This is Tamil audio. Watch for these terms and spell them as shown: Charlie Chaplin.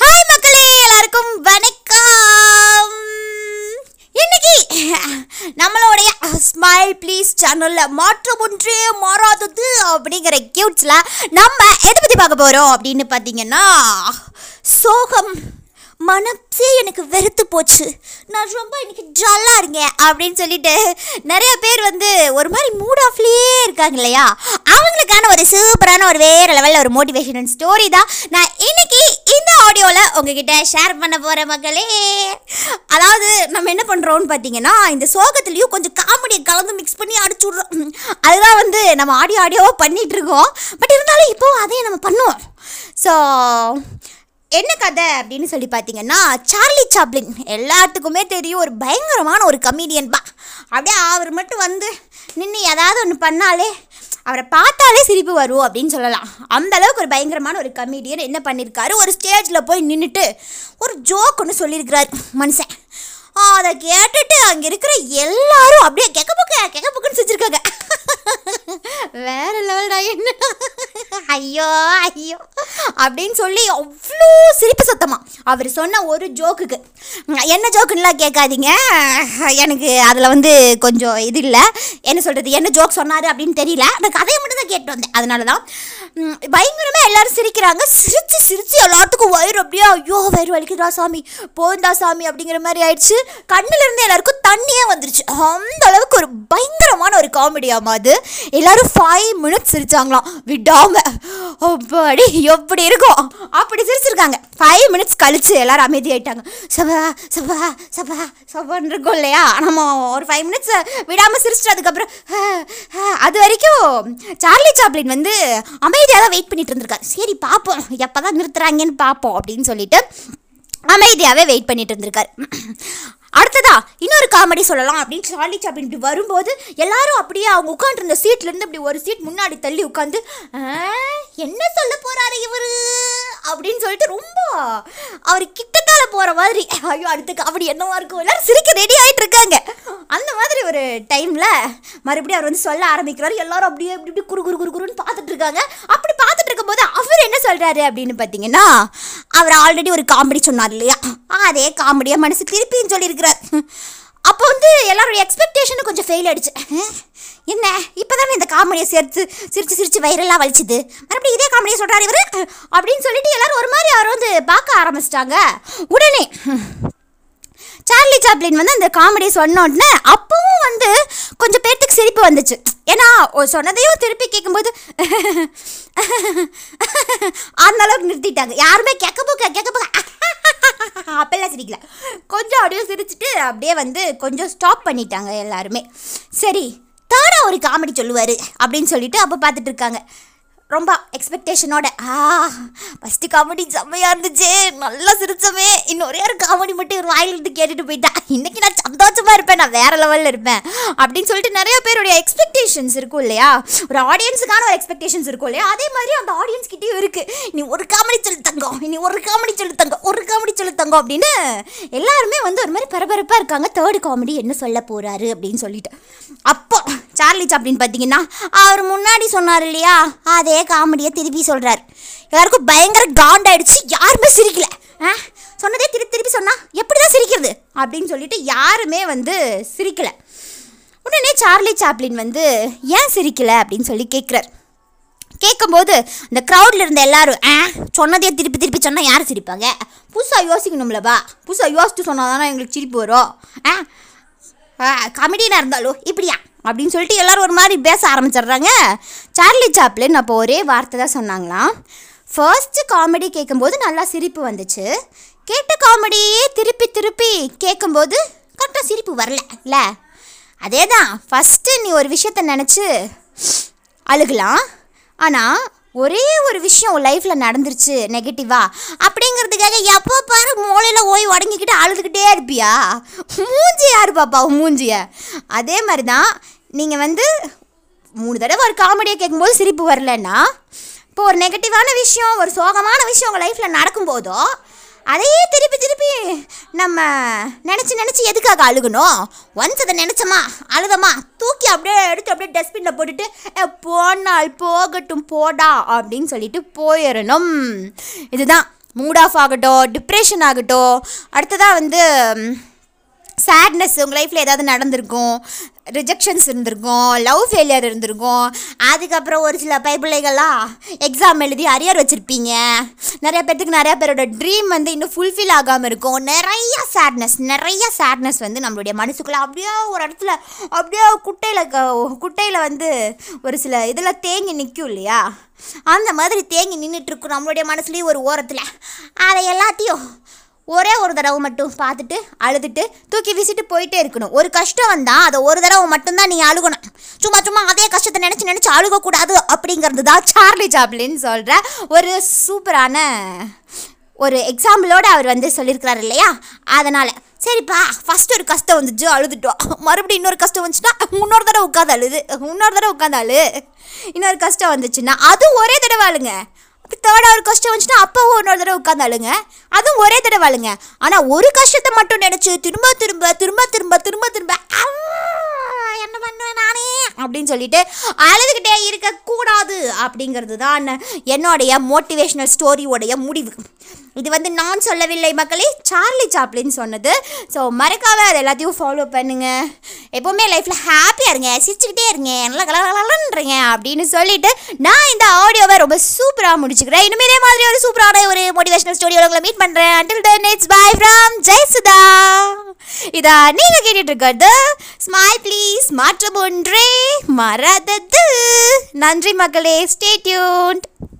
ஹாய் மக்களே, எல்லாருக்கும் வணக்கம். இன்னைக்கு நம்மளுடைய ஸ்மைல் ப்ளீஸ் சேனலில் மாற்றம் ஒன்றே மாறாதது அப்படிங்கிற கியூட்ஸில் நம்ம எதை பற்றி பார்க்க போகிறோம் அப்படின்னு பார்த்தீங்கன்னா, சோகம் மனசே எனக்கு வெறுத்து போச்சு, நான் ரொம்ப இன்னைக்கு டல்லாக இருக்கேன் அப்படின்னு சொல்லிட்டு நிறைய பேர் வந்து ஒரு மாதிரி மூட் ஆஃப்லேயே இருக்காங்க இல்லையா, அவங்களுக்கான ஒரு சூப்பரான ஒரு வேறு லெவலில் ஒரு மோட்டிவேஷனல் ஸ்டோரி தான் நான் இன்னைக்கு இந்த ஆடியோவில் உங்ககிட்ட ஷேர் பண்ண போகிற மக்களே. அதாவது நம்ம என்ன பண்ணுறோம்னு பார்த்தீங்கன்னா, இந்த சோகத்துலேயும் கொஞ்சம் காமெடியை கலந்து மிக்ஸ் பண்ணி அடிச்சு விட்றோம். அதுதான் வந்து நம்ம ஆடியோவாக பண்ணிகிட்ருக்கோம். பட் இருந்தாலும் இப்போது அதே நம்ம பண்ணுவோம். ஸோ என்ன கதை அப்படின்னு சொல்லி பார்த்தீங்கன்னா, சார்லி சாப்ளின் எல்லாத்துக்குமே தெரியும், ஒரு பயங்கரமான ஒரு கமீடியன் பா. அப்படியே அவர் மட்டும் வந்து நின்று ஏதாவது ஒன்று பண்ணாலே அவரை பார்த்தாலே சிரிப்பு வரும் அப்படின்னு சொல்லலாம். அந்தளவுக்கு ஒரு பயங்கரமான ஒரு கமீடியன் என்ன பண்ணியிருக்காரு, ஒரு ஸ்டேஜில் போய் நின்றுட்டு ஒரு ஜோக் ஒன்று சொல்லியிருக்கிறார் மனுஷன். அதை கேட்டுட்டு அங்கே இருக்கிற எல்லாரும் அப்படியே கெக்கப்புக்குன்னு செஞ்சுருக்காங்க. வேற லெவல்டா, என்ன ஐயோ ஐயோ அப்படின்னு சொல்லி அவ்வளோ சிரிப்பு சத்தமா அவர் சொன்ன ஒரு ஜோக்குக்கு. என்ன ஜோக்குன்னுலாம் கேட்காதீங்க, எனக்கு அதில் வந்து கொஞ்சம் இது இல்லை, என்ன சொல்கிறது, என்ன ஜோக் சொன்னார் அப்படின்னு தெரியல, நான் கதையை மட்டும் தான் கேட்டு வந்தேன். அதனால தான் பயங்கரமாக எல்லோரும் சிரிக்கிறாங்க. சிரித்து சிரித்து எல்லாத்துக்கும் வயிறு அப்படியே ஐயோ வயிறு வலிக்குதா சாமி, போந்தா சாமி அப்படிங்கிற மாதிரி ஆயிடுச்சு. கண்ணிலிருந்து எல்லாருக்கும் தண்ணியே வந்துருச்சு. அந்த அளவுக்கு ஒரு பயங்கரமான ஒரு காமெடியாமா அது. எல்லாரும் 5 minutes சிரிச்சாங்களாம் விடாம. அப்படி எப்படி இருக்கும், அப்படி சிரிச்சிருக்காங்க. 5 minutes கழிச்சு எல்லாரும் அமைதியாயிட்டாங்க. சபா சபா சபா சபான்னு இருக்கும் இல்லையா, நம்ம ஒரு 5 minutes விடாமல் சிரிச்சிட்டு அதுக்கப்புறம் அது வரைக்கும் சார்லி சாப்ளின் வந்து அமைதியாக தான் வெயிட் பண்ணிட்டு இருந்திருக்காரு. சரி பார்ப்போம் எப்போ தான் நிறுத்துறாங்கன்னு பார்ப்போம் அப்படின்னு சொல்லிட்டு அமைதியாகவே வெயிட் பண்ணிட்டு இருந்திருக்காரு. அடுத்ததா இன்னொரு காமெடி சொல்லலாம் அப்படின்னு சார்லி சாப்ளின் இப்படி வரும்போது எல்லாரும் அப்படியே அவங்க உட்காந்துருந்த சீட்லேருந்து இப்படி ஒரு சீட் முன்னாடி தள்ளி உட்காந்து என்ன சொல்ல போகிறாரு இவர் அப்படின்னு சொல்லிட்டு ரொம்ப அவர் கிட்டத்தால போகிற மாதிரி, ஐயோ அடுத்து அப்படி என்னவா இருக்கும், எல்லாரும் சிரிக்க ரெடி ஆகிட்டு இருக்காங்க. அந்த மாதிரி ஒரு டைமில் மறுபடியும் அவர் வந்து சொல்ல ஆரம்பிக்கிறாரு. எல்லாரும் அப்படியே இப்படி இப்படி குறு குறு குறு குறுன்னு பார்த்துட்டு இருக்காங்க. அப்படி பார்த்துட்டு இருக்கும்போது அவர் என்ன சொல்கிறாரு அப்படின்னு பார்த்தீங்கன்னா, அவர் ஆல்ரெடி ஒரு காமெடி சொன்னார் இல்லையா, அதே காமெடியாக மனசு திருப்பின்னு சொல்லியிருக்கிறார். அப்போ வந்து எல்லாரோட எக்ஸ்பெக்டேஷனும் கொஞ்சம் ஃபெயில் ஆகிடுச்சு. என்ன இப்போ தானே இந்த காமெடியை சேர்த்து சிரித்து சிரித்து வைரலாக வலிச்சுது, மறுபடியும் இதே காமெடியை சொல்கிறார் இவர் அப்படின்னு சொல்லிட்டு எல்லாரும் ஒரு மாதிரி அவர் வந்து பார்க்க ஆரம்பிச்சிட்டாங்க. உடனே சார்லி சாப்ளின் வந்து அந்த காமெடியை சொன்னோடனே அப்பவும் வந்து கொஞ்சம் பேர்த்துக்கு சிரிப்பு வந்துச்சு. ஏன்னா சொன்னதையும் திருப்பி கேட்கும்போது அந்த அளவுக்கு நிறுத்திட்டாங்க. யாருமே கேட்க போக்க அப்பெல்லாம் சிரிக்கல, கொஞ்சம் அப்படியே சிரிச்சுட்டு அப்படியே வந்து கொஞ்சம் ஸ்டாப் பண்ணிட்டாங்க எல்லாருமே. சரி தானா ஒரு காமெடி சொல்லுவார் அப்படின்னு சொல்லிட்டு அப்போ பார்த்துட்டு இருக்காங்க ரொம்ப எக்ஸ்பெக்டேஷனோட. ஃபஸ்ட்டு காமெடி செம்மையாக இருந்துச்சு, நல்லா சிரிச்சமே, இன்னும் ஒரே ஒரு காமெடி மட்டும் ஒரு வாயிலிருந்து கேட்டுட்டு போயிட்டேன், இன்றைக்கி நான் சந்தோஷமாக இருப்பேன், நான் வேறு லெவலில் இருப்பேன் அப்படின்னு சொல்லிட்டு நிறைய பேருடைய எக்ஸ்பெக்டேஷன்ஸ் இருக்கும் இல்லையா, ஒரு ஆடியன்ஸுக்கான ஒரு எக்ஸ்பெக்டேஷன்ஸ் இருக்கும் இல்லையா, அதே மாதிரி அந்த ஆடியன்ஸ்கிட்டேயும் இருக்குது. நீ ஒரு காமெடி சொல்லித்தங்கோம், இனி ஒரு காமெடி சொல்லித்தங்கோம் அப்படின்னு எல்லாருமே வந்து ஒரு மாதிரி பரபரப்பாக இருக்காங்க. தேர்டு காமெடி என்ன சொல்ல போகிறாரு அப்படின்னு சொல்லிட்டு அப்போ சார்லி சாப்ளின் பார்த்தீங்கன்னா அவர் முன்னாடி சொன்னார் இல்லையா, அதே காமெடியை திருப்பி சொல்கிறார். எல்லாருக்கும் பயங்கர காண்டாயிடுச்சு, யாருமே சிரிக்கல. சொன்னதே திருப்பி சொன்னால் எப்படி தான் சிரிக்கிறது அப்படின்னு சொல்லிட்டு யாருமே வந்து சிரிக்கலை. உடனே சார்லி சாப்ளின் வந்து ஏன் சிரிக்கலை அப்படின்னு சொல்லி கேட்குறார். கேட்கும்போது இந்த க்ரௌடில் இருந்த எல்லாரும் சொன்னதே திருப்பி சொன்னால் யார் சிரிப்பாங்க, புதுசாக யோசிக்கணும்லப்பா, புதுசாக யோசிச்சு சொன்னால் தானே எங்களுக்கு சிரிப்பு வரும், காமெடியாக இருந்தாலும் இப்படியா அப்படின்னு சொல்லிட்டு எல்லோரும் ஒரு மாதிரி பேச ஆரம்பிச்சிடுறாங்க. சார்லி சாப்ளின் அப்போ ஒரே வார்த்தை தான் சொன்னாங்களாம். ஃபர்ஸ்ட்டு காமெடி கேட்கும்போது நல்லா சிரிப்பு வந்துச்சு, கேட்ட காமெடியே திருப்பி கேட்கும்போது கரெக்டாக சிரிப்பு வரல இல்லை. அதே தான், ஃபஸ்ட்டு நீ ஒரு விஷயத்த நினச்சி அழுகலாம், ஆனால் ஒரே ஒரு விஷயம் லைஃப்பில் நடந்துருச்சு நெகட்டிவாக அப்படிங்கிறதுக்காக எப்போ பாரு மூளையில் ஓய் உடங்கிக்கிட்டு அழுதுகிட்டே இருப்பியா, மூஞ்சி யார் பாப்பா மூஞ்சிய. அதே மாதிரி தான் நீங்கள் வந்து 3 தடவை ஒரு காமெடியை கேட்கும்போது சிரிப்பு வரலன்னா, இப்போ ஒரு நெகட்டிவான விஷயம், ஒரு சோகமான விஷயம் உங்கள் லைஃப்பில் நடக்கும்போதோ அதையே திருப்பி நம்ம நினச்சி எதுக்காக அழுகணும். ஒன்ஸ் அதை நினச்சோமா அழுதமா தூக்கி அப்படியே எடுத்து அப்படியே டஸ்ட்பினில் போட்டுட்டு போனால் போகட்டும் போடா அப்படின்னு சொல்லிட்டு போயிடணும். இதுதான் மூட் ஆஃப் ஆகட்டும், டிப்ரெஷன் ஆகட்டும், அடுத்ததாக வந்து சேட்னஸ், உங்கள் லைஃப்பில் ஏதாவது நடந்திருக்கும், ரிஜெக்ஷன்ஸ் இருந்திருக்கும், லவ் ஃபெயிலியர் இருந்திருக்கும், அதுக்கப்புறம் ஒரு சில பைபிள்கள்லாம் எக்ஸாம் எழுதி அரியர் வச்சுருப்பீங்க, நிறைய பேர்த்துக்கு நிறையா பேரோட ட்ரீம் வந்து இன்னும் ஃபுல்ஃபில் ஆகாமல் இருக்கும், நிறைய சேட்னஸ் வந்து நம்மளுடைய மனசுக்குள்ளே அப்படியே ஒரு இடத்துல அப்படியே குட்டையில் வந்து ஒரு சில இதில் தேங்கி நிற்கும் இல்லையா, அந்த மாதிரி தேங்கி நின்றுட்டுருக்கும் நம்மளுடைய மனசுலேயும் ஒரு ஓரத்தில். அதை எல்லாத்தையும் ஒரே ஒரு தடவை மட்டும் பார்த்துட்டு அழுதுட்டு தூக்கி வீசிட்டு போயிட்டே இருக்கணும். ஒரு கஷ்டம் வந்தால் அதை ஒரு தடவை மட்டும்தான் நீங்கள் அழுகணும். சும்மா அதே கஷ்டத்தை நினச்சி அழுகக்கூடாது அப்படிங்கிறது தான் சார்லி சாப்ளின் சொல்கிற ஒரு சூப்பரான ஒரு எக்ஸாம்பிளோடு அவர் வந்து சொல்லியிருக்கிறார் இல்லையா. அதனால் சரிப்பா, ஃபஸ்ட்டு ஒரு கஷ்டம் வந்துச்சு அழுதுட்டோம், மறுபடியும் இன்னொரு கஷ்டம் வந்துச்சுன்னா இன்னொரு தடவை உட்காந்து அழு. இன்னொரு கஷ்டம் வந்துச்சுன்னா அதுவும் ஒரே தடவை அழுங்க. தேர்டா ஒரு கஷ்டம் வந்துச்சுன்னா அப்பாவும் இன்னொரு தடவை உட்காந்தாளுங்க, அதுவும் ஒரே தடவை அழுங்க. ஆனால் ஒரு கஷ்டத்தை மட்டும் நினச்சி திரும்ப என்ன பண்ணுவேன் நானே அப்படின்னு சொல்லிட்டு அழுதுகிட்டே இருக்கக்கூடாது அப்படிங்கிறது தான் என்னுடைய மோட்டிவேஷ்னல் ஸ்டோரியோடைய முடிவு. இது வந்து நான் சொல்லவில்லை மக்களே, சார்லி சாப்ளின் சொன்னது. ஸோ மறக்காமல் அது எல்லாத்தையும் ஃபாலோ பண்ணுங்கள். எப்போவுமே லைஃப்பில் ஹாப்பியாக இருங்க, சிரிச்சுக்கிட்டே இருங்க, நல்லா கலகலன்றீங்க அப்படின்னு சொல்லிட்டு நான் இந்த ஆடியோவை ரொம்ப சூப்பராக முடிச்சுக்கிறேன். இனிமேல் இதே மாதிரி ஒரு சூப்பரான ஒரு மோட்டிவேஷனல் ஸ்டோரியோட உங்களை மீட் பண்ணுறேன். Until then it's bye from Jayasudha. இதா நீங்கள் கேட்டுட்ருக்கிறது ஸ்மைல் ப்ளீஸ், மாற்றம் ஒன்றே மறந்தது. நன்றி மக்களே, ஸ்டே டியூன்ட்.